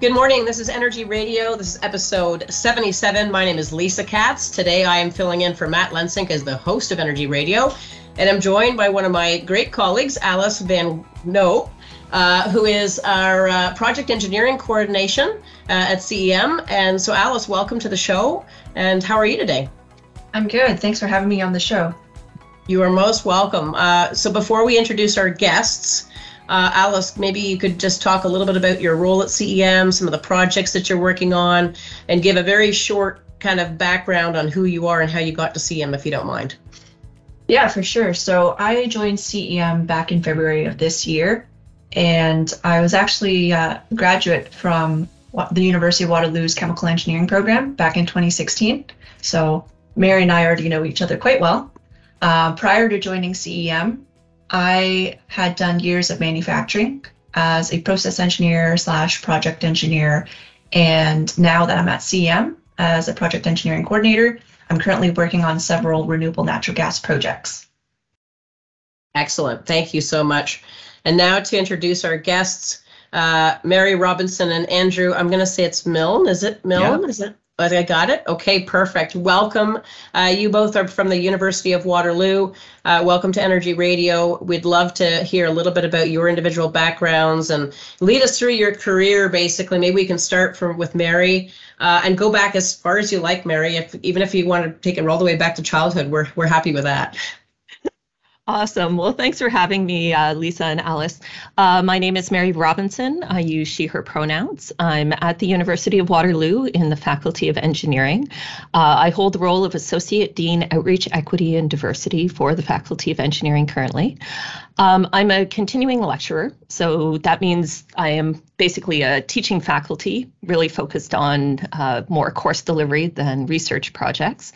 Good morning, this is Energy Radio. This is episode 77. My name is Lisa Katz. Today I am filling in for Matt Lensink as the host of Energy Radio, and I'm joined by one of my great colleagues, Alice Van Noe, who is our project engineering coordination at CEM. And so Alice, welcome to the show. And how are you today? I'm good, thanks for having me on the show. You are most welcome. So before we introduce our guests, Alice, maybe you could just talk a little bit about your role at CEM, some of the projects that you're working on, and give a very short kind of background on who you are and how you got to CEM, if you don't mind. Yeah, for sure. So I joined CEM back in February of this year, and I was actually a graduate from the University of Waterloo's chemical engineering program back in 2016. So Mary and I already know each other quite well. Prior to joining CEM, I had done years of manufacturing as a process engineer slash project engineer, and now that I'm at CEM as a project engineering coordinator, I'm currently working on several renewable natural gas projects. Excellent, thank you so much. And now to introduce our guests, Mary Robinson and Andrew, I'm going to say it's Milne, is it Milne? Yeah. Is it? I got it. Okay, perfect. Welcome. You both are from the University of Waterloo. Welcome to Energy Radio. We'd love to hear a little bit about your individual backgrounds and lead us through your career, basically. Maybe we can start with Mary and go back as far as you like, Mary. Even if you want to take it all the way back to childhood, we're happy with that. Awesome. Well, thanks for having me, Lisa and Alice. My name is Mary Robinson. I use she, her pronouns. I'm at the University of Waterloo in the Faculty of Engineering. I hold the role of Associate Dean, Outreach, Equity, and Diversity for the Faculty of Engineering currently. I'm a continuing lecturer, so that means I am basically a teaching faculty, really focused on more course delivery than research projects.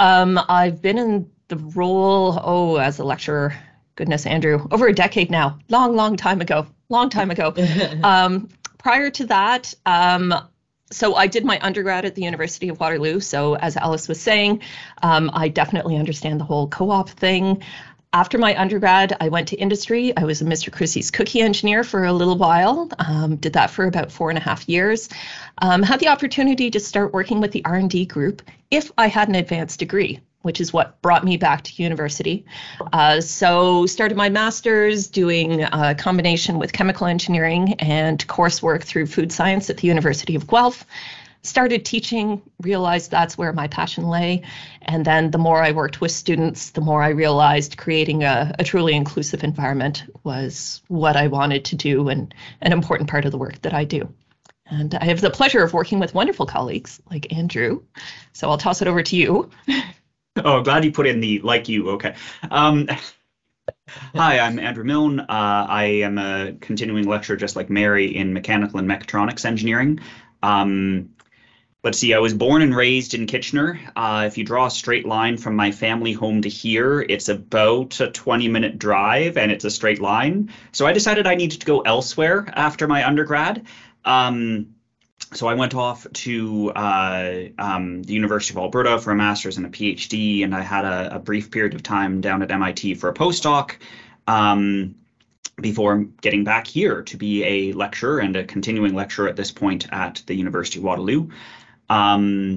I've been in the role, as a lecturer, goodness, Andrew, over a decade now, long time ago. Prior to that, so I did my undergrad at the University of Waterloo. So as Alice was saying, I definitely understand the whole co-op thing. After my undergrad, I went to industry. I was a Mr. Crucey's cookie engineer for a little while, did that for about 4.5 years, had the opportunity to start working with the R&D group if I had an advanced degree, which is what brought me back to university. So started my master's doing a combination with chemical engineering and coursework through food science at the University of Guelph. Started teaching, realized that's where my passion lay. And then the more I worked with students, the more I realized creating a truly inclusive environment was what I wanted to do and an important part of the work that I do. And I have the pleasure of working with wonderful colleagues like Andrew. So I'll toss it over to you. Oh, glad you put in the like you. Okay. Hi, I'm Andrew Milne. I am a continuing lecturer, just like Mary, in mechanical and mechatronics engineering. Let's see, I was born and raised in Kitchener. If you draw a straight line from my family home to here, it's about a 20-minute drive and it's a straight line. So I decided I needed to go elsewhere after my undergrad. So I went off to the University of Alberta for a master's and a PhD, and I had a brief period of time down at MIT for a postdoc before getting back here to be a lecturer and a continuing lecturer at this point at the University of Waterloo. I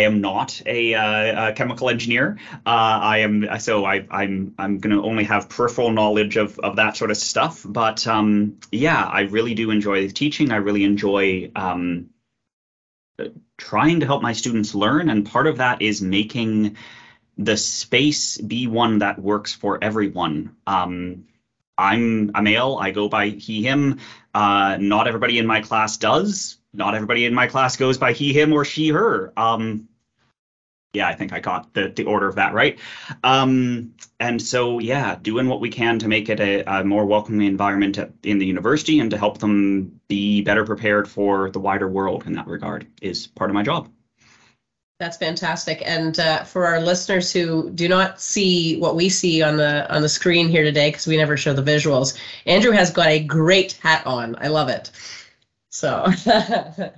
am not a chemical engineer. I'm going to only have peripheral knowledge of that sort of stuff. But yeah, I really do enjoy teaching. I really enjoy trying to help my students learn, and part of that is making the space be one that works for everyone. I'm a male. I go by he, him. Not everybody in my class does. Not everybody in my class goes by he, him, or she, her. Yeah, I think I got the order of that right. And so, yeah, doing what we can to make it a more welcoming environment in the university and to help them be better prepared for the wider world in that regard is part of my job. That's fantastic. And for our listeners who do not see what we see on the screen here today, because we never show the visuals, Andrew has got a great hat on. I love it. So, no,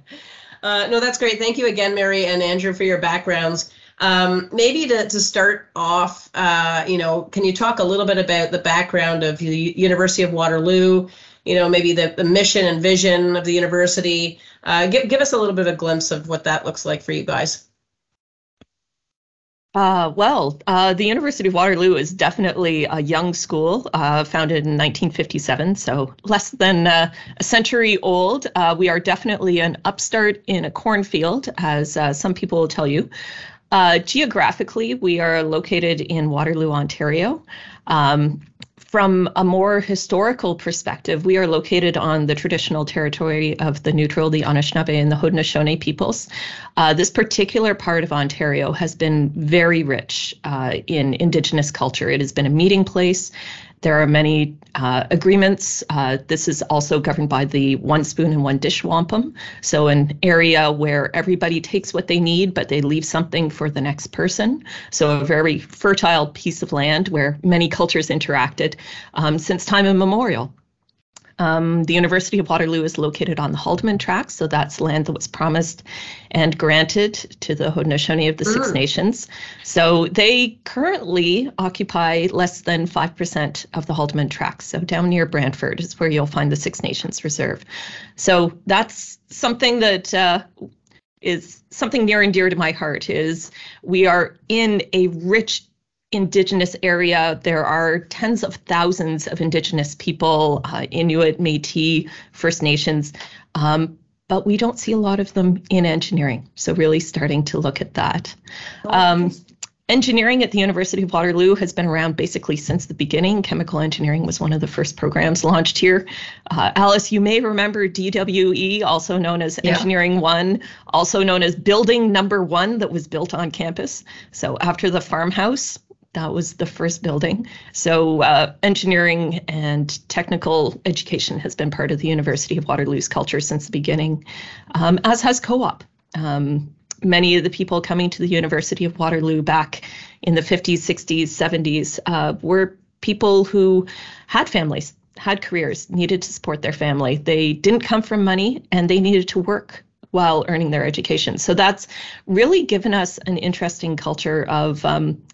that's great. Thank you again, Mary and Andrew, for your backgrounds. Maybe to start off, can you talk a little bit about the background of the University of Waterloo you know, maybe the mission and vision of the university. Give us a little bit of a glimpse of what that looks like for you guys. The University of Waterloo is definitely a young school, founded in 1957, so less than a century old. We are definitely an upstart in a cornfield, as some people will tell you. Geographically, we are located in Waterloo, Ontario. From a more historical perspective, we are located on the traditional territory of the Neutral, the Anishinaabe, and the Haudenosaunee peoples. This particular part of Ontario has been very rich in Indigenous culture. It has been a meeting place. There are many agreements. This is also governed by the one spoon and one dish wampum. So an area where everybody takes what they need, but they leave something for the next person. So a very fertile piece of land where many cultures interacted since time immemorial. The University of Waterloo is located on the Haldimand Tract, so that's land that was promised and granted to the Haudenosaunee of the Six Nations. So they currently occupy less than 5% of the Haldimand Tract. So down near Brantford is where you'll find the Six Nations Reserve. So that's something that is something near and dear to my heart, is we are in a rich Indigenous area. There are tens of thousands of Indigenous people, Inuit, Métis, First Nations, but we don't see a lot of them in engineering. So really starting to look at that. Engineering at the University of Waterloo has been around basically since the beginning. Chemical engineering was one of the first programs launched here. Alice, you may remember DWE, also known as Engineering One, also known as Building Number One, that was built on campus. So after the farmhouse, that was the first building. So engineering and technical education has been part of the University of Waterloo's culture since the beginning, as has co-op. Many of the people coming to the University of Waterloo back in the 50s, 60s, 70s were people who had families, had careers, needed to support their family. They didn't come from money and they needed to work while earning their education. So that's really given us an interesting culture of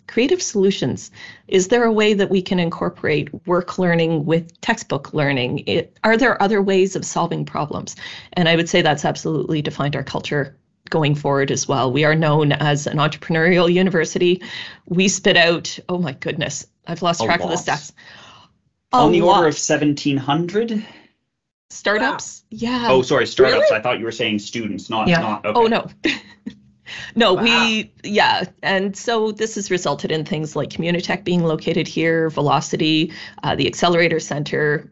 creative solutions. Is there a way that we can incorporate work learning with textbook learning? Are there other ways of solving problems? And I would say that's absolutely defined our culture going forward as well. We are known as an entrepreneurial university. We spit out, oh my goodness, I've lost track of the stats. On the order of 1,700? Startups? Wow. Yeah. Oh, sorry, startups. Really? I thought you were saying students, not okay. Oh, no. No, wow. And so this has resulted in things like Communitech being located here, Velocity, the Accelerator Centre,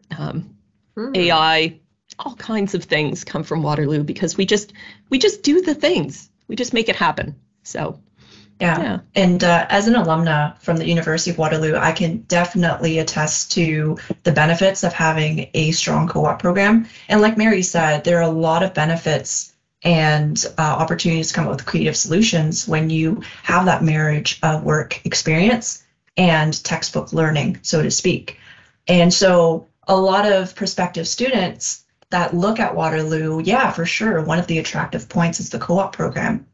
AI, all kinds of things come from Waterloo because we just do the things. We just make it happen. So. Yeah. And as an alumna from the University of Waterloo, I can definitely attest to the benefits of having a strong co-op program. And like Mary said, there are a lot of benefits and opportunities to come up with creative solutions when you have that marriage of work experience and textbook learning, so to speak. And so a lot of prospective students that look at Waterloo, yeah, for sure, one of the attractive points is the co-op program.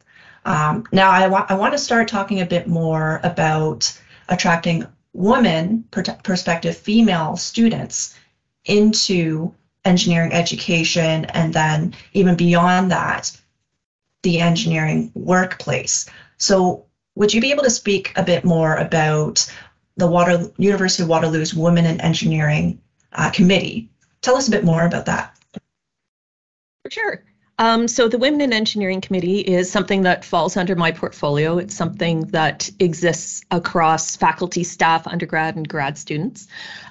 Now, I want to start talking a bit more about attracting women, prospective female students into engineering education, and then even beyond that, the engineering workplace. So would you be able to speak a bit more about the University of Waterloo's Women in Engineering Committee? Tell us a bit more about that. For sure. So the Women in Engineering Committee is something that falls under my portfolio. It's something that exists across faculty, staff, undergrad, and grad students.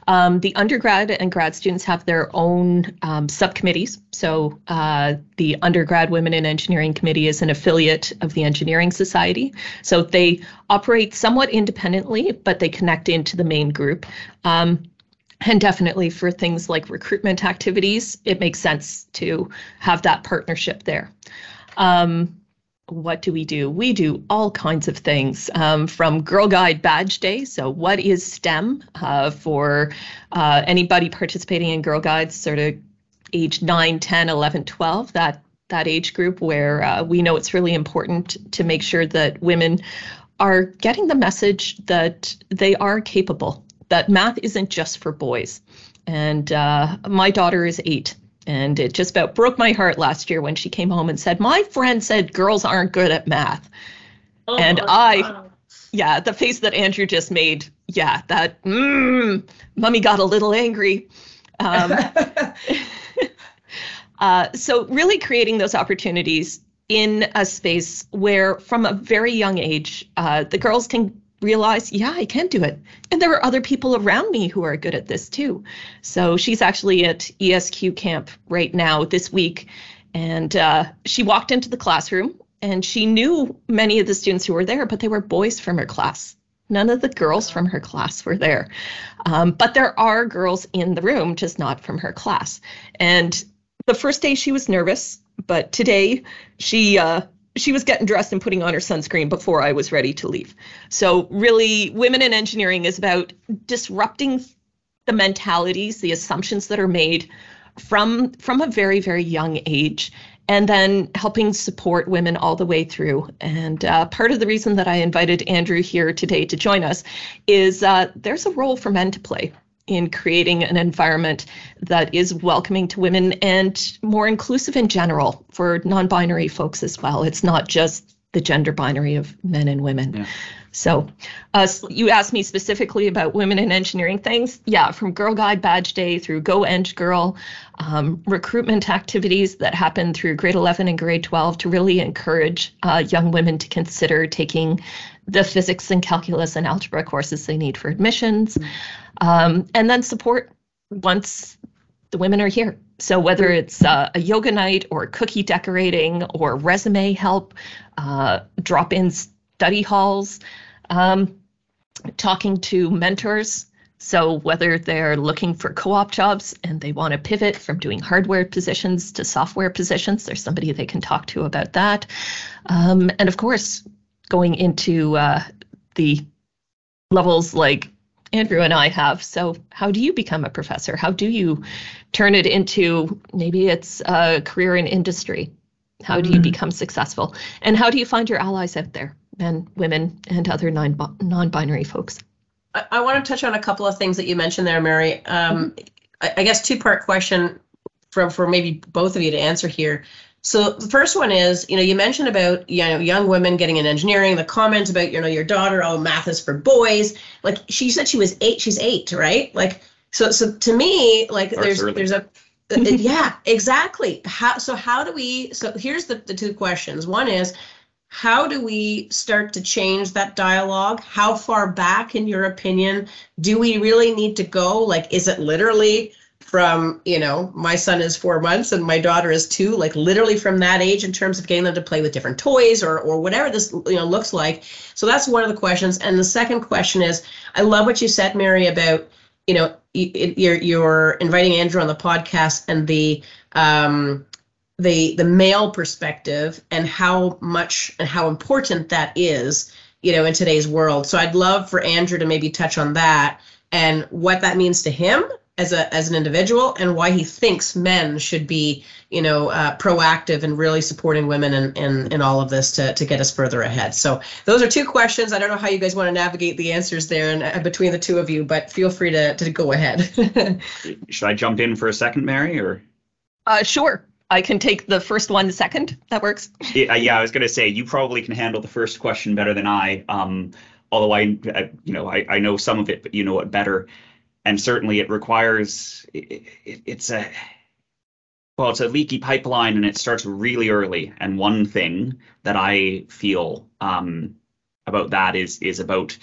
The undergrad and grad students have their own subcommittees. So the Undergrad Women in Engineering Committee is an affiliate of the Engineering Society. So they operate somewhat independently, but they connect into the main group. And definitely for things like recruitment activities, it makes sense to have that partnership there. What do? We do all kinds of things, from Girl Guide Badge Day. So what is STEM for anybody participating in Girl Guides, sort of age 9, 10, 11, 12, that age group where we know it's really important to make sure that women are getting the message that they are capable, that math isn't just for boys. And my daughter is 8. And it just about broke my heart last year when she came home and said, my friend said girls aren't good at math. Oh, and yeah, the face that Andrew just made. Yeah, that mommy got a little angry. So really creating those opportunities in a space where from a very young age, the girls can realize, yeah, I can do it. And there are other people around me who are good at this too. So she's actually at ESQ camp right now this week. And she walked into the classroom and she knew many of the students who were there, but they were boys from her class. None of the girls from her class were there. But there are girls in the room, just not from her class. And the first day she was nervous, but today she was getting dressed and putting on her sunscreen before I was ready to leave. So really, women in engineering is about disrupting the mentalities, the assumptions that are made from a very, very young age, and then helping support women all the way through. And part of the reason that I invited Andrew here today to join us is there's a role for men to play in creating an environment that is welcoming to women and more inclusive in general for non-binary folks as well. It's not just the gender binary of men and women. Yeah. So you asked me specifically about women in engineering things. Yeah, from Girl Guide Badge Day through Go Eng Girl, recruitment activities that happen through grade 11 and grade 12 to really encourage young women to consider taking the physics and calculus and algebra courses they need for admissions, and then support once the women are here. So whether it's a yoga night or cookie decorating or resume help, drop-in study halls, talking to mentors. So whether they're looking for co-op jobs and they want to pivot from doing hardware positions to software positions, there's somebody they can talk to about that. And of course, going into the levels like Andrew and I have. So how do you become a professor? How do you turn it into, maybe it's a career in industry? How do you become successful? And how do you find your allies out there, men, women, and other non-binary folks? I want to touch on a couple of things that you mentioned there, Mary. I guess two-part question for maybe both of you to answer here. So the first one is, you mentioned about, young women getting in engineering, the comment about, your daughter, oh, math is for boys. Like she said she was 8, she's 8, right? Like, so to me, like there's a, yeah, exactly. So here's the two questions. One is, how do we start to change that dialogue? How far back, in your opinion, do we really need to go? Like, is it literally from, my son is 4 months and my daughter is 2, like literally from that age in terms of getting them to play with different toys or whatever this, looks like? So that's one of the questions. And the second question is, I love what you said, Mary, about, you're inviting Andrew on the podcast and the male perspective and how much and how important that is, in today's world. So I'd love for Andrew to maybe touch on that and what that means to him as an individual, and why he thinks men should be, proactive and really supporting women in all of this to get us further ahead. So those are two questions. I don't know how you guys want to navigate the answers there and between the two of you, but feel free to go ahead. Should I jump in for a second, Mary, or? Sure. I can take the first one second. That works. Yeah, I was going to say, you probably can handle the first question better than I, although I know some of it, but you know it better. And certainly it requires, it's a leaky pipeline, and it starts really early. And one thing that I feel about that is about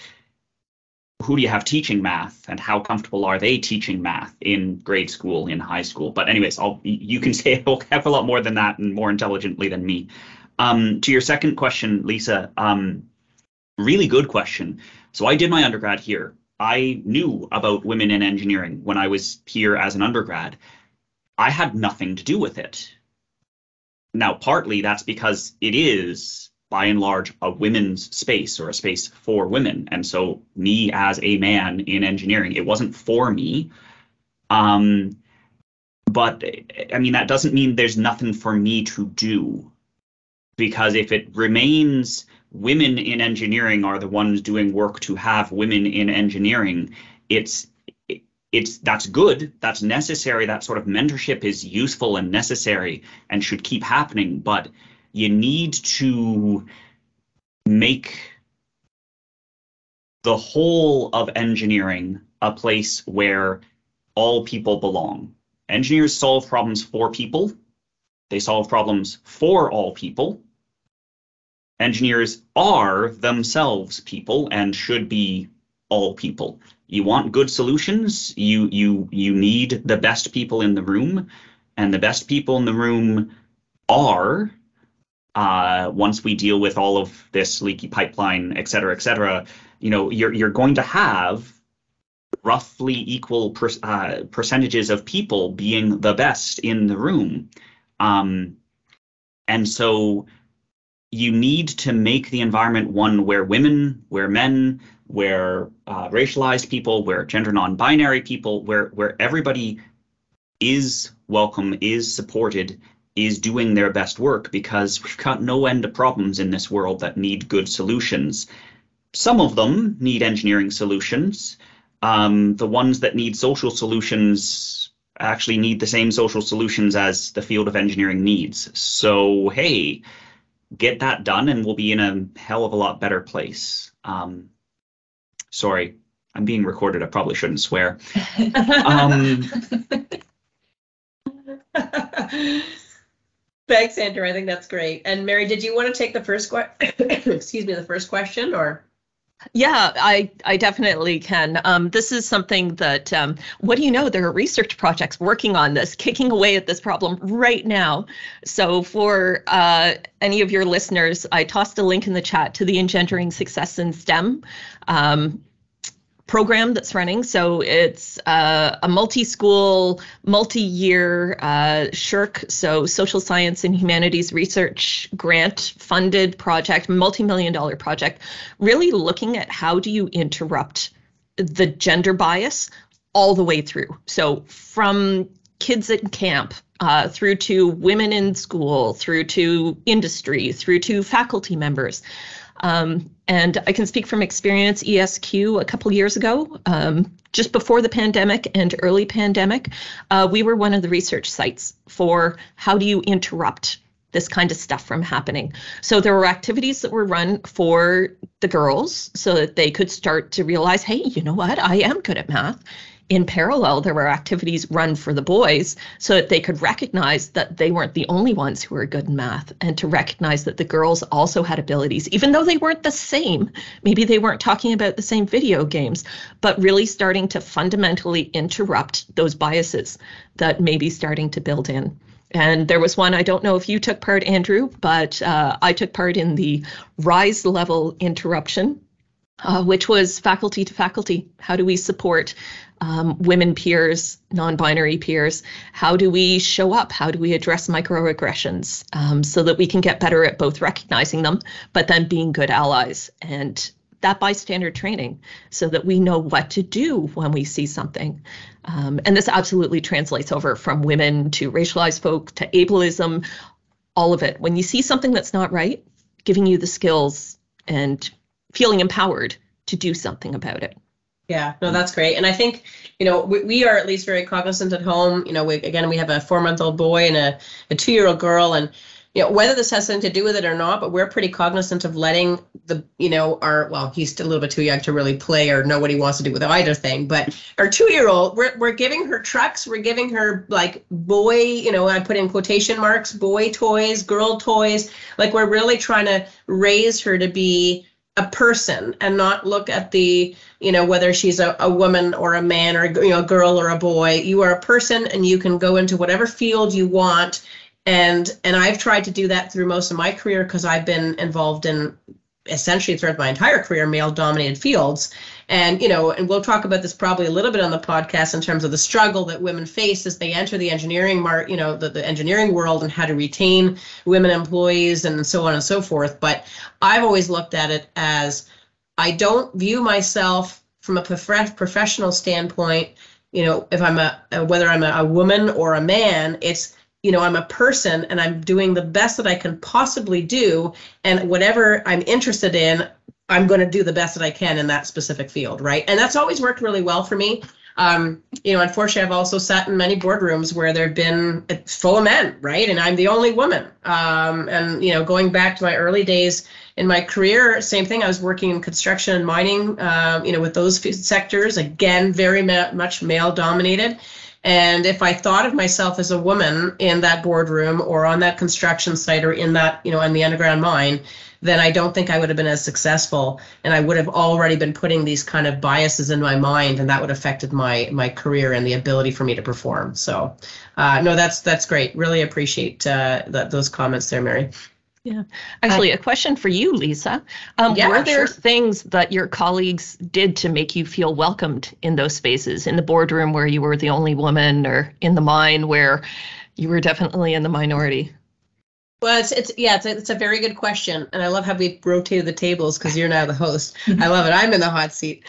who do you have teaching math, and how comfortable are they teaching math in grade school, in high school? But anyways, you can say I'll have a lot more than that and more intelligently than me. To your second question, Lisa, really good question. So I did my undergrad here. I knew about women in engineering when I was here as an undergrad. I had nothing to do with it. Now, partly that's because it is, by and large, a women's space or a space for women. And so me as a man in engineering, it wasn't for me. But I mean, that doesn't mean there's nothing for me to do, because if it remains women in engineering are the ones doing work to have women in engineering, that's good, that's necessary, that sort of mentorship is useful and necessary and should keep happening, but you need to make the whole of engineering a place where all people belong. Engineers solve problems for people. They solve problems for all people. Engineers are themselves people and should be all people. You want good solutions, you need the best people in the room, and the best people in the room are, once we deal with all of this leaky pipeline, et cetera, you know, you're going to have roughly equal percentages of people being the best in the room. And so you need to make the environment one where women, where men, where racialized people, where gender non-binary people, where everybody is welcome, is supported, is doing their best work, because we've got no end of problems in this world that need good solutions. Some of them need engineering solutions. The ones that need social solutions actually need the same social solutions as the field of engineering needs. So, hey, get that done and we'll be in a hell of a lot better place. Sorry, I'm being recorded. I probably shouldn't swear. Thanks, Andrew. I think that's great. And Mary, did you want to take the first excuse me, the first question, or? Yeah, I definitely can. This is something that, what do you know, there are research projects working on this, kicking away at this problem right now. So for any of your listeners, I tossed a link in the chat to the Engendering Success in STEM program that's running. So it's a multi-school, multi-year SSHRC, so Social Science and Humanities Research Grant funded project, multi-million-dollar project, really looking at how do you interrupt the gender bias all the way through. So from kids at camp, through to women in school, through to industry, through to faculty members. And I can speak from experience. ESQ a couple years ago, just before the pandemic and early pandemic, we were one of the research sites for how do you interrupt this kind of stuff from happening. So there were activities that were run for the girls so that they could start to realize, hey, you know what, I am good at math. In parallel, there were activities run for the boys so that they could recognize that they weren't the only ones who were good in math, and to recognize that the girls also had abilities, even though they weren't the same. Maybe they weren't talking about the same video games, but really starting to fundamentally interrupt those biases that may be starting to build in. And there was one, I don't know if you took part, Andrew, but I took part in the rise level interruption, which was faculty to faculty. How do we support women peers, non-binary peers? How do we show up? How do we address microaggressions so that we can get better at both recognizing them, but then being good allies? And that bystander training so that we know what to do when we see something. And this absolutely translates over from women to racialized folk to ableism, all of it. When you see something that's not right, giving you the skills and feeling empowered to do something about it. Yeah, no, that's great. And I think, you know, we are at least very cognizant at home. You know, we have a 4-month-old boy and a 2-year-old girl, and, you know, whether this has something to do with it or not, but we're pretty cognizant of letting the, you know, well, he's still a little bit too young to really play or know what he wants to do with either thing, but our 2-year-old, we're giving her trucks, we're giving her, like, boy, you know, I put in quotation marks, boy toys, girl toys, like, we're really trying to raise her to be a person and not look at the, you know, whether she's a woman or a man or, you know, a girl or a boy. You are a person and you can go into whatever field you want. And I've tried to do that through most of my career because I've been involved in essentially throughout my entire career, male dominated fields. And, you know, and we'll talk about this probably a little bit on the podcast in terms of the struggle that women face as they enter the engineering you know, the engineering world and how to retain women employees and so on and so forth. But I've always looked at it as, I don't view myself from a professional standpoint, you know, if I'm whether I'm a woman or a man, it's you know, I'm a person and I'm doing the best that I can possibly do, and whatever I'm interested in, I'm going to do the best that I can in that specific field, right? And that's always worked really well for me. You know, unfortunately, I've also sat in many boardrooms where there have been full of men, right? And I'm the only woman. And, you know, going back to my early days in my career, same thing. I was working in construction and mining, you know, with those sectors, again, very much male dominated. And if I thought of myself as a woman in that boardroom or on that construction site or in that, you know, in the underground mine, then I don't think I would have been as successful, and I would have already been putting these kind of biases in my mind, and that would have affected my career and the ability for me to perform. So, no, that's great. Really appreciate those comments there, Mary. Yeah, actually, a question for you, Lisa. Were there things that your colleagues did to make you feel welcomed in those spaces, in the boardroom where you were the only woman, or in the mine where you were definitely in the minority? Well, it's a very good question, and I love how we rotated the tables because you're now the host. I love it. I'm in the hot seat.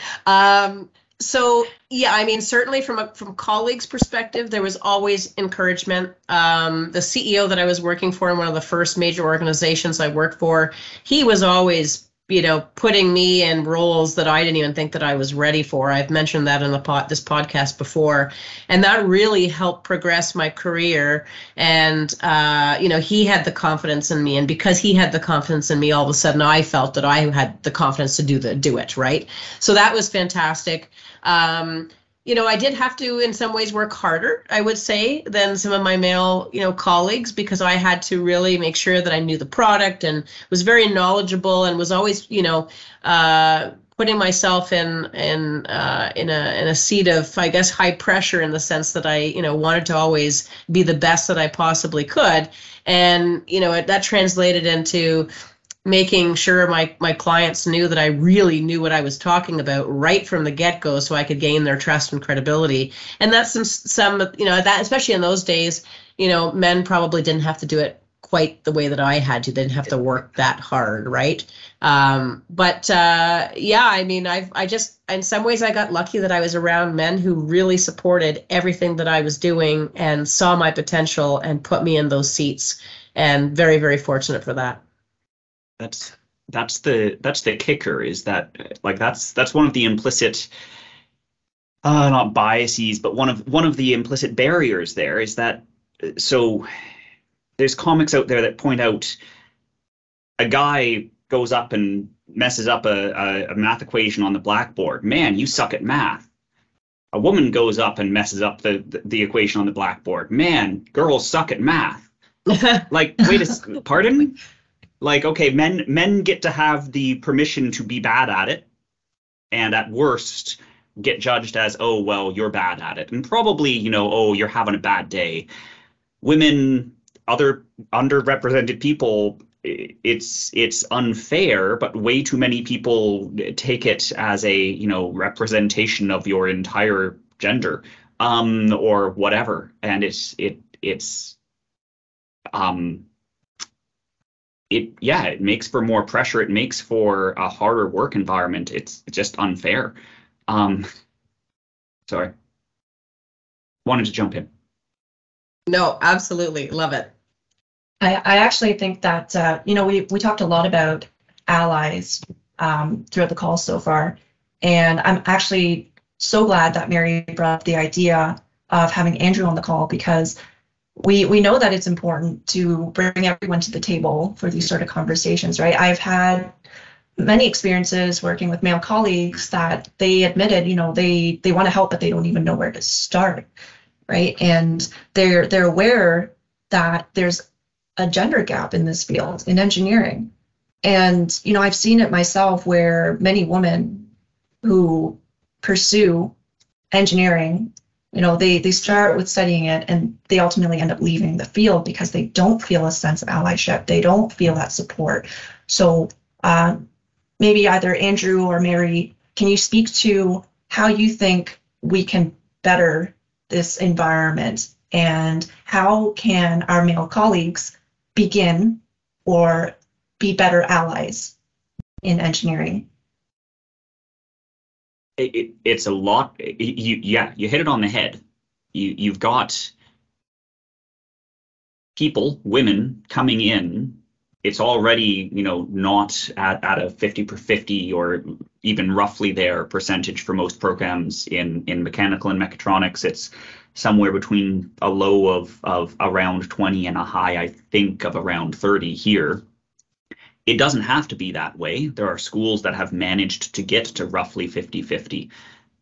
So yeah, I mean, certainly from colleagues' perspective, there was always encouragement. The CEO that I was working for in one of the first major organizations I worked for, he was always, you know, putting me in roles that I didn't even think that I was ready for. I've mentioned that in this podcast before, and that really helped progress my career. And, you know, he had the confidence in me, and because he had the confidence in me, all of a sudden I felt that I had the confidence to do it, right? So that was fantastic. You know, I did have to, in some ways, work harder, I would say, than some of my male, you know, colleagues, because I had to really make sure that I knew the product and was very knowledgeable and was always, you know, putting myself in a seat of, I guess, high pressure, in the sense that I, you know, wanted to always be the best that I possibly could. And, you know, that translated into making sure my clients knew that I really knew what I was talking about right from the get-go, so I could gain their trust and credibility. And that's some you know, that, especially in those days, you know, men probably didn't have to do it quite the way that I had to. They didn't have to work that hard, right? Yeah, I mean, I just, in some ways, I got lucky that I was around men who really supported everything that I was doing and saw my potential and put me in those seats, and very, very fortunate for that. That's the kicker, is that, like, that's one of the implicit, not biases, but one of the implicit barriers there is that, so there's comics out there that point out a guy goes up and messes up a math equation on the blackboard. Man, you suck at math. A woman goes up and messes up the equation on the blackboard. Man, girls suck at math. Like, wait a, pardon? Like, okay, men get to have the permission to be bad at it, and at worst get judged as, oh, well, you're bad at it, and probably, you know, oh, you're having a bad day. Women, other underrepresented people, it's unfair, but way too many people take it as a, you know, representation of your entire gender, or whatever, and it makes for more pressure. It makes for a harder work environment. It's just unfair. Sorry. Wanted to jump in. No, absolutely. Love it. I actually think that, you know, we talked a lot about allies throughout the call so far. And I'm actually so glad that Mary brought up the idea of having Andrew on the call, because we know that it's important to bring everyone to the table for these sort of conversations, right? I've had many experiences working with male colleagues that they admitted, you know, they want to help, but they don't even know where to start, right? And they're aware that there's a gender gap in this field, in engineering. And, you know, I've seen it myself where many women who pursue engineering, you know, they start with studying it, and they ultimately end up leaving the field because they don't feel a sense of allyship. They don't feel that support. So maybe either Andrew or Mary, can you speak to how you think we can better this environment, and how can our male colleagues begin or be better allies in engineering? It's a lot. You hit it on the head. You've got people, women coming in, it's already, you know, not at a 50% or even roughly there percentage for most programs in mechanical and mechatronics. It's somewhere between a low of around 20 and a high, I think, of around 30 here. It doesn't have to be that way. There are schools that have managed to get to roughly 50-50.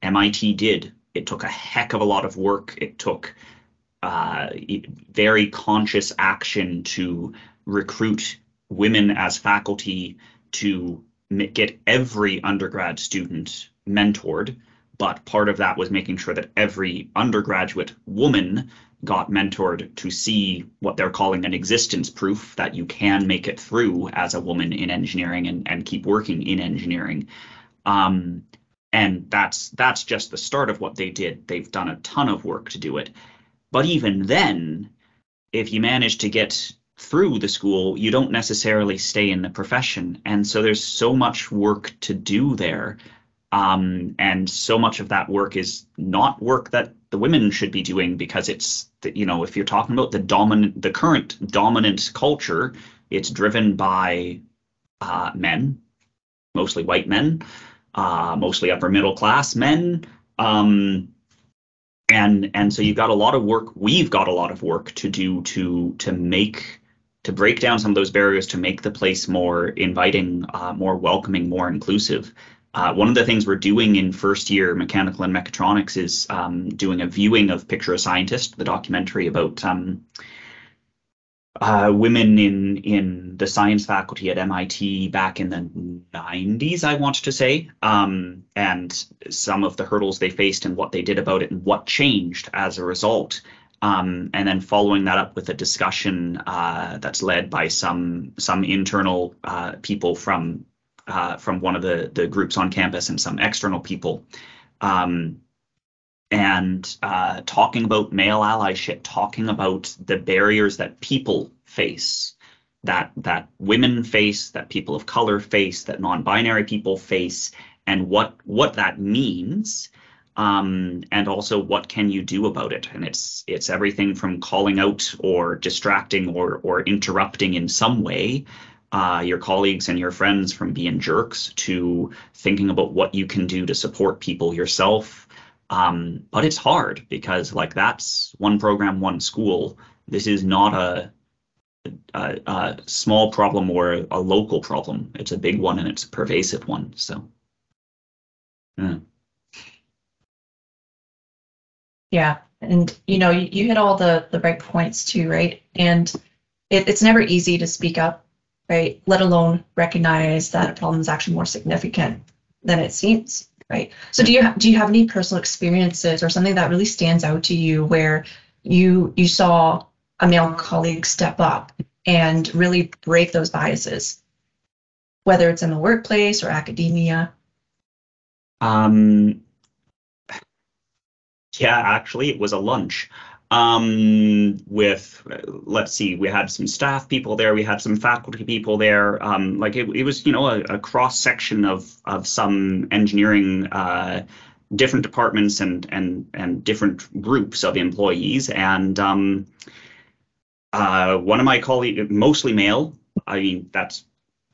MIT did. It took a heck of a lot of work. It took very conscious action to recruit women as faculty, to get every undergrad student mentored. But part of that was making sure that every undergraduate woman got mentored to see what they're calling an existence proof, that you can make it through as a woman in engineering and keep working in engineering. And that's just the start of what they did. They've done a ton of work to do it. But even then, if you manage to get through the school, you don't necessarily stay in the profession. And so there's so much work to do there. And so much of that work is not work that the women should be doing, because it's, you know, if you're talking about the current dominant culture, it's driven by men, mostly white men, mostly upper middle class men. And so you've got a lot of work. We've got a lot of work to do to break down some of those barriers, to make the place more inviting, more welcoming, more inclusive. One of the things we're doing in first year mechanical and mechatronics is doing a viewing of Picture a Scientist, the documentary about women in the science faculty at MIT back in the 90s, I want to say, and some of the hurdles they faced and what they did about it and what changed as a result. And then following that up with a discussion that's led by some internal people from one of the groups on campus and some external people, and talking about male allyship, talking about the barriers that people face, that women face, that people of color face, that non-binary people face, and what that means, and also what can you do about it. And it's everything from calling out or distracting or interrupting in some way your colleagues and your friends from being jerks, to thinking about what you can do to support people yourself. But it's hard, because like that's one program, one school. This is not a small problem or a local problem. It's a big one, and it's a pervasive one. So. Yeah. And, you know, you hit all the right points too, right? And it's never easy to speak up, right? Let alone recognize that a problem is actually more significant than it seems, right? So do you have any personal experiences or something that really stands out to you where you saw a male colleague step up and really break those biases, whether it's in the workplace or academia? Yeah, actually, it was a lunch. With, let's see, we had some staff people there, we had some faculty people there, like it was, you know, a cross section of some engineering, different departments and different groups of employees. And one of my colleagues, mostly male, I mean, that's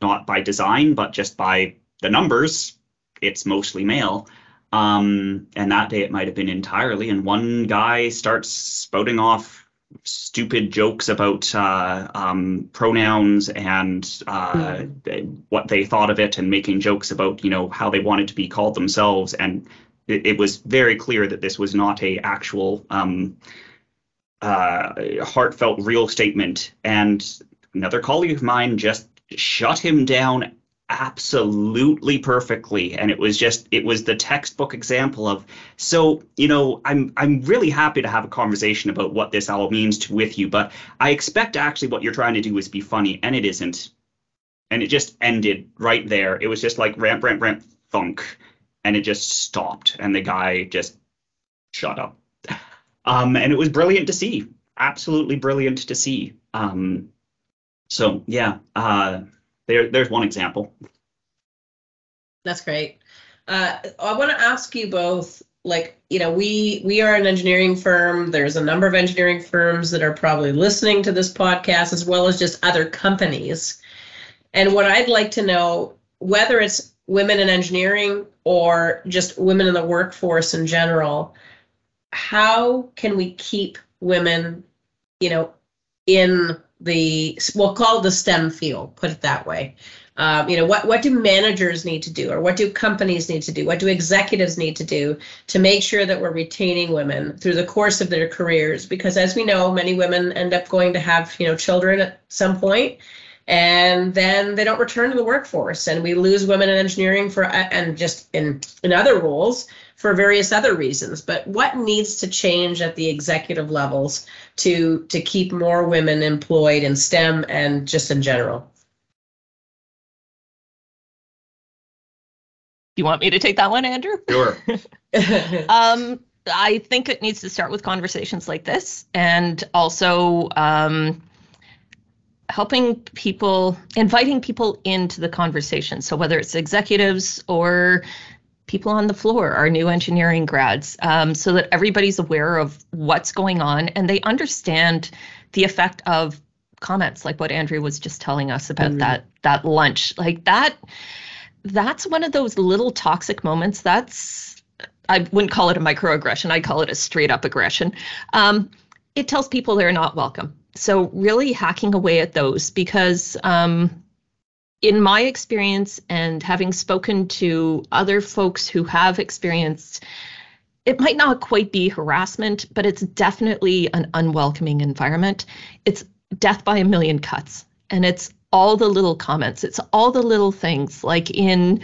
not by design, but just by the numbers, it's mostly male. And that day it might have been entirely. And one guy starts spouting off stupid jokes about pronouns and what they thought of it, and making jokes about, you know, how they wanted to be called themselves. And it was very clear that this was not a actual heartfelt, real statement. And another colleague of mine just shut him down absolutely perfectly. And it was the textbook example of, so, you know, I'm really happy to have a conversation about what this all means with you, but I expect actually what you're trying to do is be funny, and it isn't. And it just ended right there. It was just like ramp thunk, and it just stopped, and the guy just shut up. And it was brilliant to see, absolutely brilliant to see. So yeah, There's one example. That's great. I want to ask you both like, you know, we are an engineering firm. There's a number of engineering firms that are probably listening to this podcast, as well as just other companies. And what I'd like to know, whether it's women in engineering or just women in the workforce in general, how can we keep women, you know, in the, we'll call it the STEM field, put it that way. You know, what do managers need to do, or what do companies need to do? What do executives need to do to make sure that we're retaining women through the course of their careers? Because as we know, many women end up going to have, you know, children at some point, and then they don't return to the workforce, and we lose women in engineering for, and just in other roles, for various other reasons. But what needs to change at the executive levels to keep more women employed in STEM and just in general? You want me to take that one, Andrew? Sure. I think it needs to start with conversations like this, and also helping people, inviting people into the conversation. So whether it's executives or people on the floor, our new engineering grads, so that everybody's aware of what's going on and they understand the effect of comments like what Andrew was just telling us about that lunch. Like that's one of those little toxic moments. That's, I wouldn't call it a microaggression. I call it a straight up aggression. It tells people they're not welcome. So really hacking away at those, because in my experience and having spoken to other folks who have experienced, it might not quite be harassment, but it's definitely an unwelcoming environment. It's death by a million cuts, and it's all the little comments. It's all the little things, like in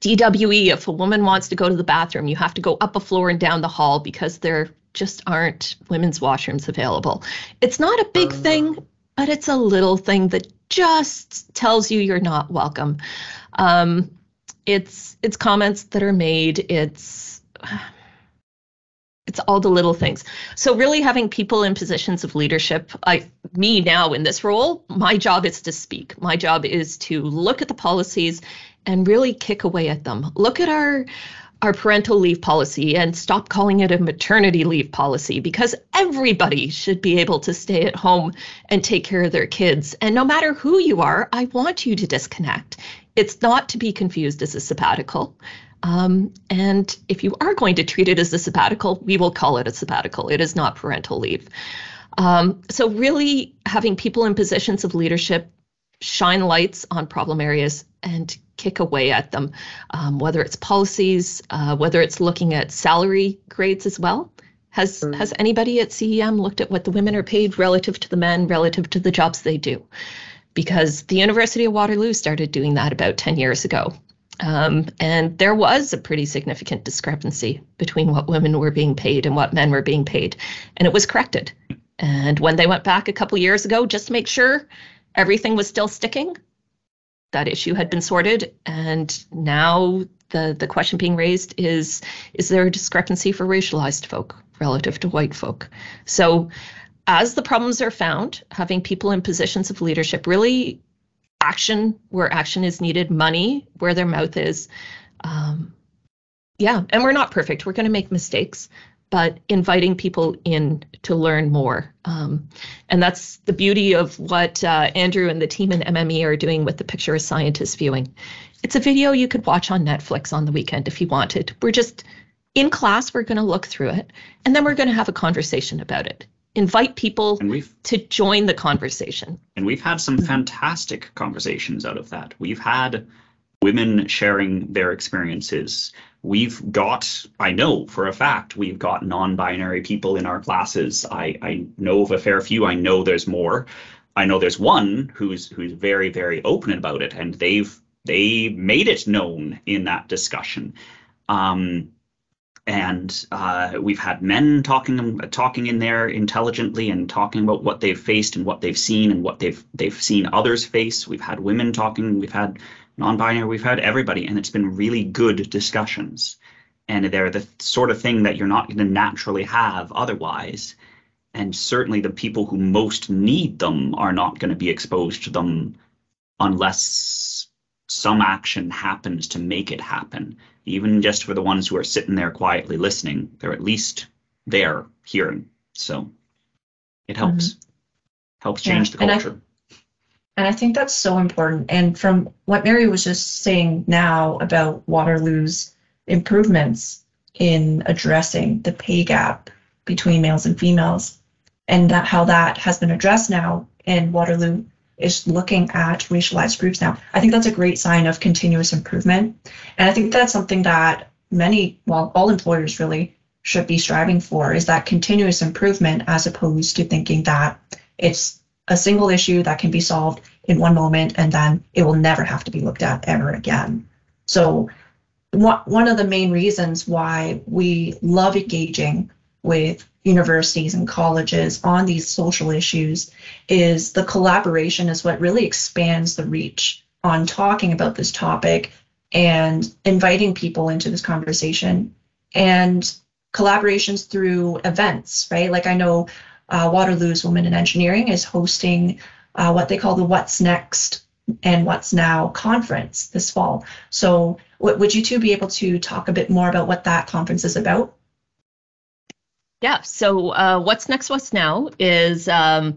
DWE, if a woman wants to go to the bathroom, you have to go up a floor and down the hall because there just aren't women's washrooms available. It's not a big thing, but it's a little thing that just tells you you're not welcome. It's comments that are made. It's all the little things. So really having people in positions of leadership, me now in this role, my job is to speak. My job is to look at the policies and really kick away at them. Look at our parental leave policy and stop calling it a maternity leave policy, because everybody should be able to stay at home and take care of their kids. And no matter who you are, I want you to disconnect. It's not to be confused as a sabbatical. And if you are going to treat it as a sabbatical, we will call it a sabbatical. It is not parental leave. So really having people in positions of leadership shine lights on problem areas and kick away at them, whether it's policies, whether it's looking at salary grades as well. Has anybody at CEM looked at what the women are paid relative to the men, relative to the jobs they do? Because the University of Waterloo started doing that about 10 years ago. And there was a pretty significant discrepancy between what women were being paid and what men were being paid, and it was corrected. And when they went back a couple years ago, just to make sure everything was still sticking, that issue had been sorted. And now the question being raised is there a discrepancy for racialized folk relative to white folk? So as the problems are found, having people in positions of leadership, really action where action is needed, money where their mouth is. And we're not perfect. We're going to make mistakes, but inviting people in to learn more. And that's the beauty of what Andrew and the team in MME are doing with the Picture a Scientist viewing. It's a video you could watch on Netflix on the weekend if you wanted. We're just in class, we're going to look through it, and then we're going to have a conversation about it. Invite people to join the conversation. And we've had some fantastic conversations out of that. We've had women sharing their experiences. We've got, I know for a fact, we've got non-binary people in our classes. I know of a fair few. I know there's more. I know there's one who's very, very open about it, and they made it known in that discussion. And we've had men talking in there intelligently and talking about what they've faced and what they've seen and what they've seen others face. We've had women talking, we've had non-binary, we've had everybody, and it's been really good discussions. And they're the sort of thing that you're not going to naturally have otherwise. And certainly the people who most need them are not going to be exposed to them unless some action happens to make it happen. even just for the ones who are sitting there quietly listening, they're at least there hearing. So it helps, helps change the culture. And I think that's so important. And from what Mary was just saying now about Waterloo's improvements in addressing the pay gap between males and females, and that how that has been addressed now, and Waterloo is looking at racialized groups now. I think that's a great sign of continuous improvement. And I think that's something that many, well, all employers really should be striving for, is that continuous improvement, as opposed to thinking that it's a single issue that can be solved in one moment and then it will never have to be looked at ever again. So one of the main reasons why we love engaging with universities and colleges on these social issues is the collaboration is what really expands the reach on talking about this topic and inviting people into this conversation, and collaborations through events, right? Like I know Waterloo's Women in Engineering is hosting what they call the What's Next and What's Now conference this fall. So would you two be able to talk a bit more about what that conference is about? Yeah, so What's Next, What's Now is a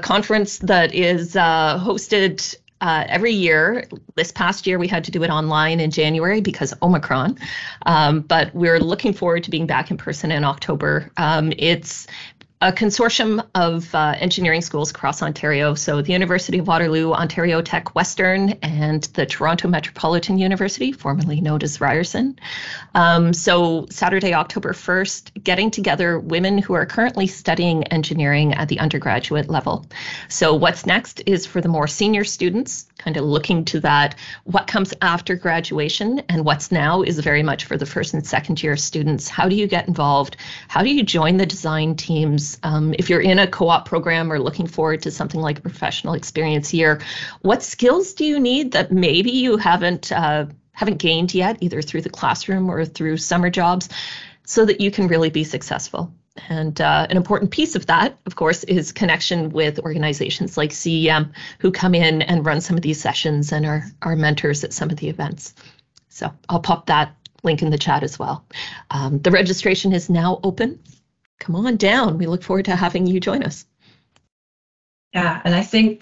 conference that is hosted every year. This past year, we had to do it online in January because Omicron, but we're looking forward to being back in person in October. It's a consortium of engineering schools across Ontario. So the University of Waterloo, Ontario Tech, Western, and the Toronto Metropolitan University, formerly known as Ryerson. So Saturday, October 1st, getting together women who are currently studying engineering at the undergraduate level. So What's Next is for the more senior students, kind of looking to that, what comes after graduation, and What's Now is very much for the first and second year students. How do you get involved? How do you join the design teams? If you're in a co-op program or looking forward to something like a professional experience year, what skills do you need that maybe you haven't gained yet, either through the classroom or through summer jobs, so that you can really be successful? And an important piece of that, of course, is connection with organizations like CEM, who come in and run some of these sessions and are our mentors at some of the events. So I'll pop that link in the chat as well. The registration is now open. Come on down. We look forward to having you join us. Yeah, and I think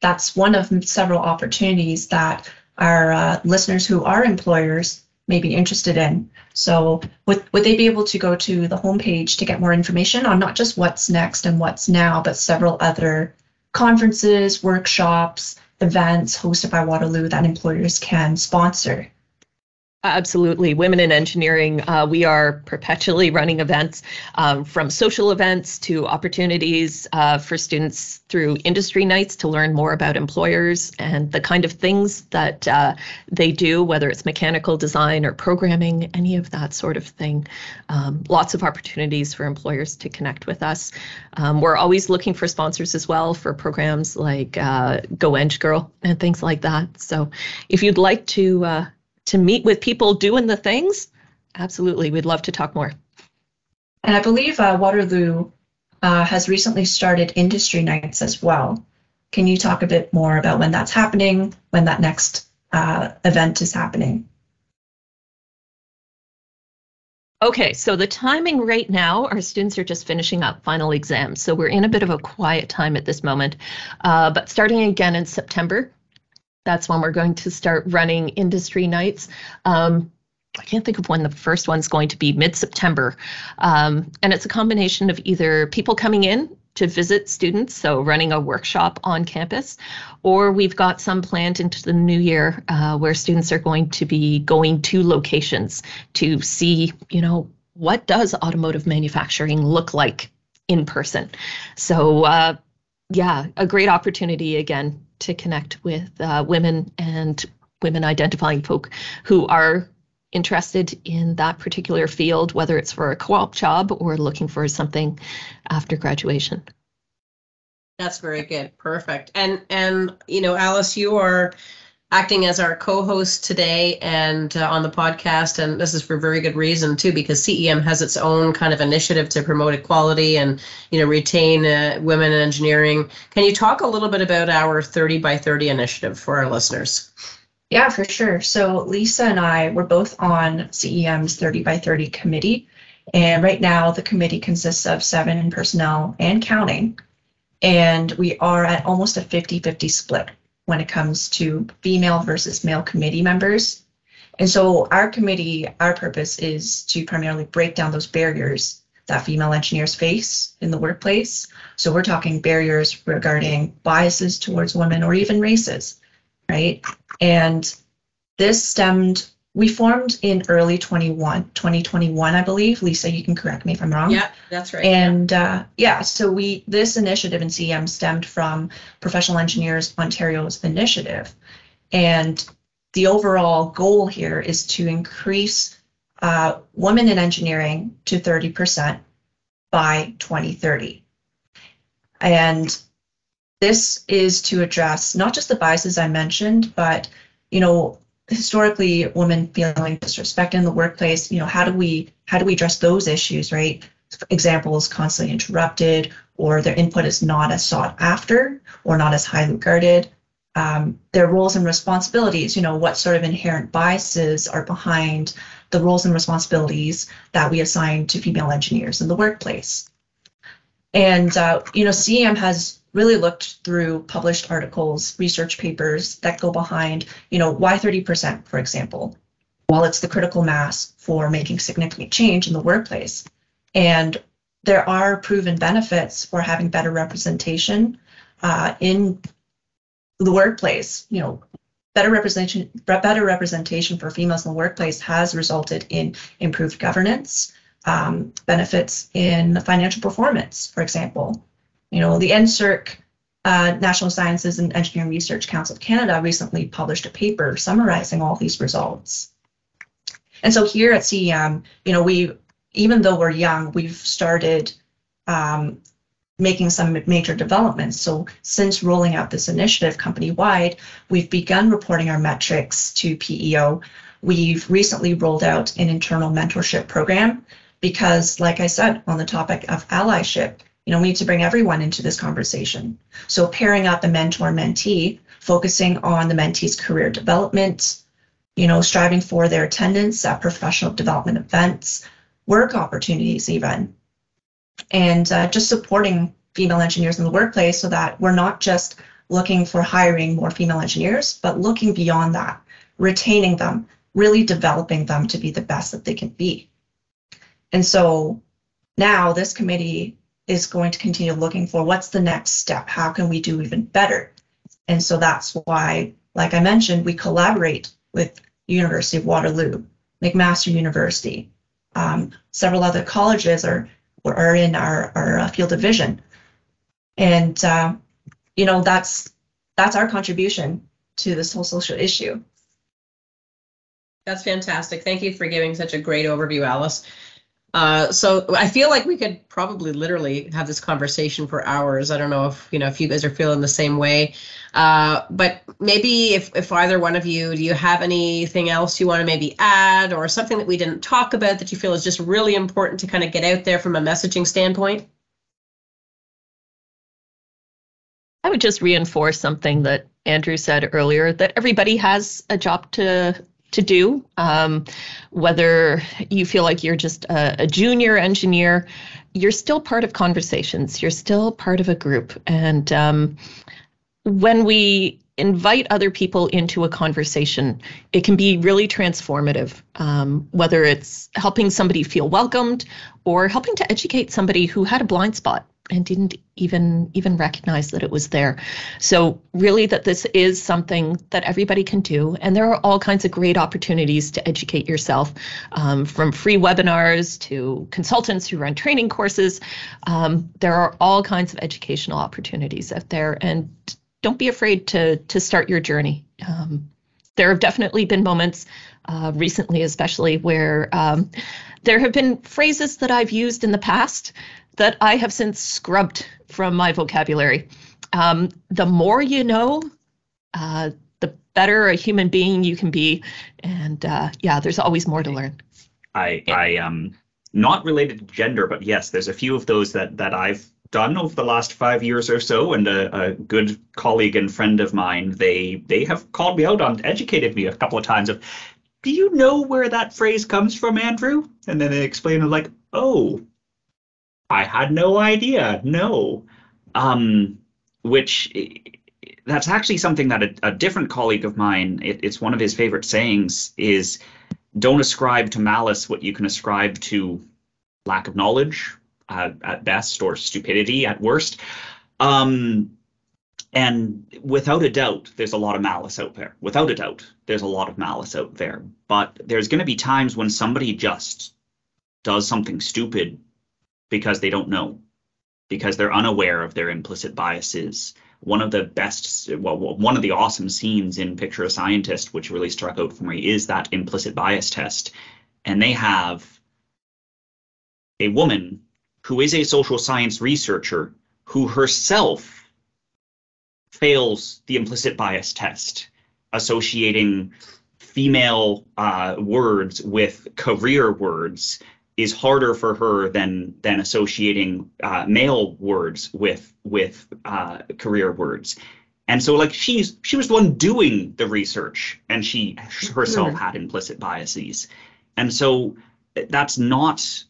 that's one of several opportunities that our listeners who are employers may be interested in. So would they be able to go to the homepage to get more information on not just What's Next and What's Now, but several other conferences, workshops, events hosted by Waterloo that employers can sponsor? Absolutely. Women in Engineering, we are perpetually running events, from social events to opportunities for students through industry nights to learn more about employers and the kind of things that they do, whether it's mechanical design or programming, any of that sort of thing. Lots of opportunities for employers to connect with us. We're always looking for sponsors as well for programs like Go Eng Girl and things like that. So if you'd like to meet with people doing the things, absolutely, we'd love to talk more. And I believe Waterloo has recently started industry nights as well. Can you talk a bit more about when that's happening, when that next event is happening? Okay, so the timing right now, our students are just finishing up final exams, so we're in a bit of a quiet time at this moment, but starting again in September, that's when we're going to start running industry nights. I can't think of when the first one's going to be, mid-September. And it's a combination of either people coming in to visit students, so running a workshop on campus, or we've got some planned into the new year where students are going to be going to locations to see, you know, what does automotive manufacturing look like in person? So yeah, a great opportunity again to connect with women and women identifying folk who are interested in that particular field, whether it's for a co-op job or looking for something after graduation. That's very good. Perfect. And you know, Alice, you are acting as our co-host today and on the podcast, and this is for very good reason too, because CEM has its own kind of initiative to promote equality and, you know, retain women in engineering. Can you talk a little bit about our 30 by 30 initiative for our listeners? Yeah, for sure. So Lisa and I were both on CEM's 30 by 30 committee. And right now the committee consists of 7 personnel and counting. And we are at almost a 50-50 split when it comes to female versus male committee members. And so our committee, our purpose is to primarily break down those barriers that female engineers face in the workplace. So we're talking barriers regarding biases towards women or even races, right? And this stemmed, we formed in early 2021, I believe. Lisa, you can correct me if I'm wrong. Yeah, that's right. And so this initiative in CEM stemmed from Professional Engineers Ontario's initiative. And the overall goal here is to increase women in engineering to 30% by 2030. And this is to address not just the biases I mentioned, but, you know, historically women feeling disrespected in the workplace. You know, how do we address those issues, right? Examples, constantly interrupted, or their input is not as sought after or not as highly regarded. Their roles and responsibilities, you know, what sort of inherent biases are behind the roles and responsibilities that we assign to female engineers in the workplace. And, you know, CEM has really looked through published articles, research papers that go behind, you know, why 30%, for example, while it's the critical mass for making significant change in the workplace. And there are proven benefits for having better representation in the workplace. You know, better representation for females in the workplace has resulted in improved governance, benefits in financial performance, for example. You know, the NSERC, National Sciences and Engineering Research Council of Canada, recently published a paper summarizing all these results. And so here at CEM, you know, we, even though we're young, we've started making some major developments. So since rolling out this initiative company-wide, we've begun reporting our metrics to PEO. We've recently rolled out an internal mentorship program because, like I said, on the topic of allyship, you know, we need to bring everyone into this conversation. So pairing up a mentor-mentee, focusing on the mentee's career development, you know, striving for their attendance at professional development events, work opportunities even, and just supporting female engineers in the workplace so that we're not just looking for hiring more female engineers, but looking beyond that, retaining them, really developing them to be the best that they can be. And so now this committee is going to continue looking for what's the next step, how can we do even better? And so that's why, like I mentioned, we collaborate with University of Waterloo, McMaster University, several other colleges are in our field of vision. And, you know, that's our contribution to this whole social issue. That's fantastic. Thank you for giving such a great overview, Alice. So I feel like we could probably literally have this conversation for hours. I don't know if, you know, if you guys are feeling the same way, but maybe if either one of you, do you have anything else you want to maybe add or something that we didn't talk about that you feel is just really important to kind of get out there from a messaging standpoint? I would just reinforce something that Andrew said earlier, that everybody has a job to do, whether you feel like you're just a junior engineer, you're still part of conversations, you're still part of a group. And when we invite other people into a conversation, it can be really transformative, whether it's helping somebody feel welcomed or helping to educate somebody who had a blind spot and didn't even recognize that it was there. So really that this is something that everybody can do. And there are all kinds of great opportunities to educate yourself, from free webinars to consultants who run training courses. There are all kinds of educational opportunities out there. And don't be afraid to start your journey. There have definitely been moments recently, especially where there have been phrases that I've used in the past that I have since scrubbed from my vocabulary. The more you know, the better a human being you can be. And yeah, there's always more to learn. I not related to gender, but yes, there's a few of those that I've done over the last 5 years or so, and a good colleague and friend of mine, they have called me out on, educated me a couple of times of, do you know where that phrase comes from, Andrew? And then they explain, I'm like, oh, I had no idea, no. Which, that's actually something that a different colleague of mine, it's one of his favorite sayings, is don't ascribe to malice what you can ascribe to lack of knowledge at best, or stupidity at worst. And without a doubt, there's a lot of malice out there. Without a doubt, there's a lot of malice out there. But there's going to be times when somebody just does something stupid because they don't know, because they're unaware of their implicit biases. One of the best, well, one of the awesome scenes in Picture a Scientist, which really struck out for me, is that implicit bias test. And they have a woman who is a social science researcher who herself fails the implicit bias test, associating female words with career words is harder for her than associating male words with career words. And so, like, she was the one doing the research, and she herself had implicit biases. And so that's not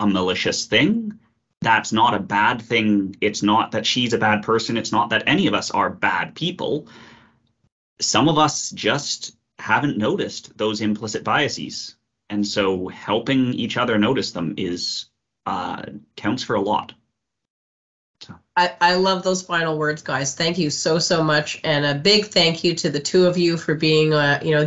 a malicious thing. That's not a bad thing. It's not that she's a bad person. It's not that any of us are bad people. Some of us just haven't noticed those implicit biases. And so helping each other notice them is counts for a lot. So. I love those final words, guys. Thank you so, so much. And a big thank you to the two of you for being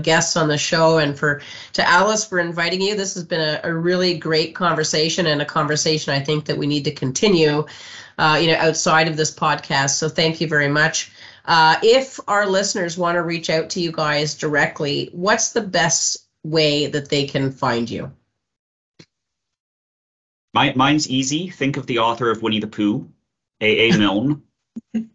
guests on the show, and to Alice for inviting you. This has been a really great conversation, and a conversation I think that we need to continue outside of this podcast. So thank you very much. If our listeners want to reach out to you guys directly, what's the best way that they can find you? Mine's easy. Think of the author of Winnie the Pooh, A.A. Milne.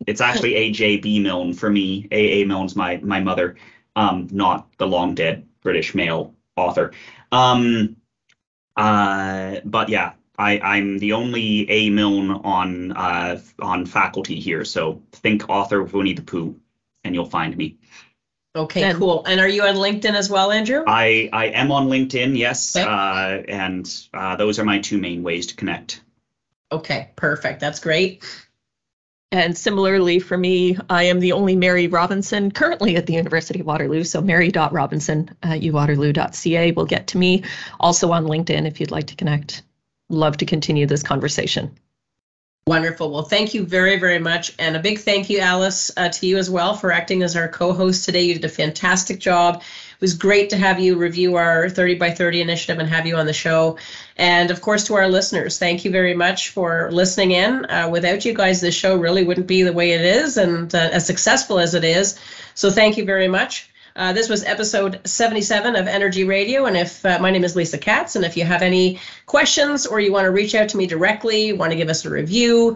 It's actually A.J.B. Milne for me. A.A. Milne's my mother, not the long dead British male author. But yeah, I'm the only A. Milne on faculty here. So think author of Winnie the Pooh and you'll find me. Okay, and cool. And are you on LinkedIn as well, Andrew? I am on LinkedIn, yes. Okay. And those are my two main ways to connect. Okay, perfect. That's great. And similarly for me, I am the only Mary Robinson currently at the University of Waterloo. So mary.robinson@uwaterloo.ca will get to me. Also on LinkedIn if you'd like to connect. Love to continue this conversation. Wonderful. Well, thank you very, very much. And a big thank you, Alice, to you as well for acting as our co-host today. You did a fantastic job. It was great to have you review our 30 by 30 initiative and have you on the show. And of course, to our listeners, thank you very much for listening in. Without you guys, this show really wouldn't be the way it is and as successful as it is. So thank you very much. This was episode 77 of Energy Radio, and if my name is Lisa Katz, and if you have any questions or you want to reach out to me directly, want to give us a review,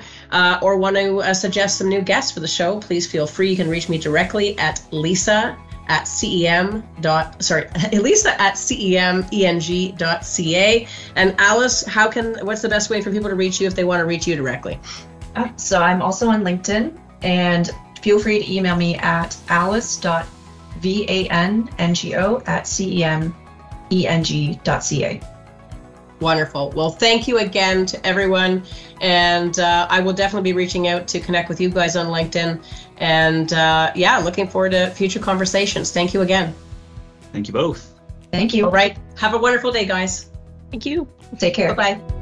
or want to suggest some new guests for the show, please feel free. You can reach me directly at Lisa at CEMENG.ca. And Alice, what's the best way for people to reach you if they want to reach you directly? So I'm also on LinkedIn, and feel free to email me at alice.vango@cemeng.ca. Wonderful. Well, thank you again to everyone. And I will definitely be reaching out to connect with you guys on LinkedIn. And yeah, looking forward to future conversations. Thank you again. Thank you both. Thank you. All right. Have a wonderful day, guys. Thank you. Take care. Bye-bye.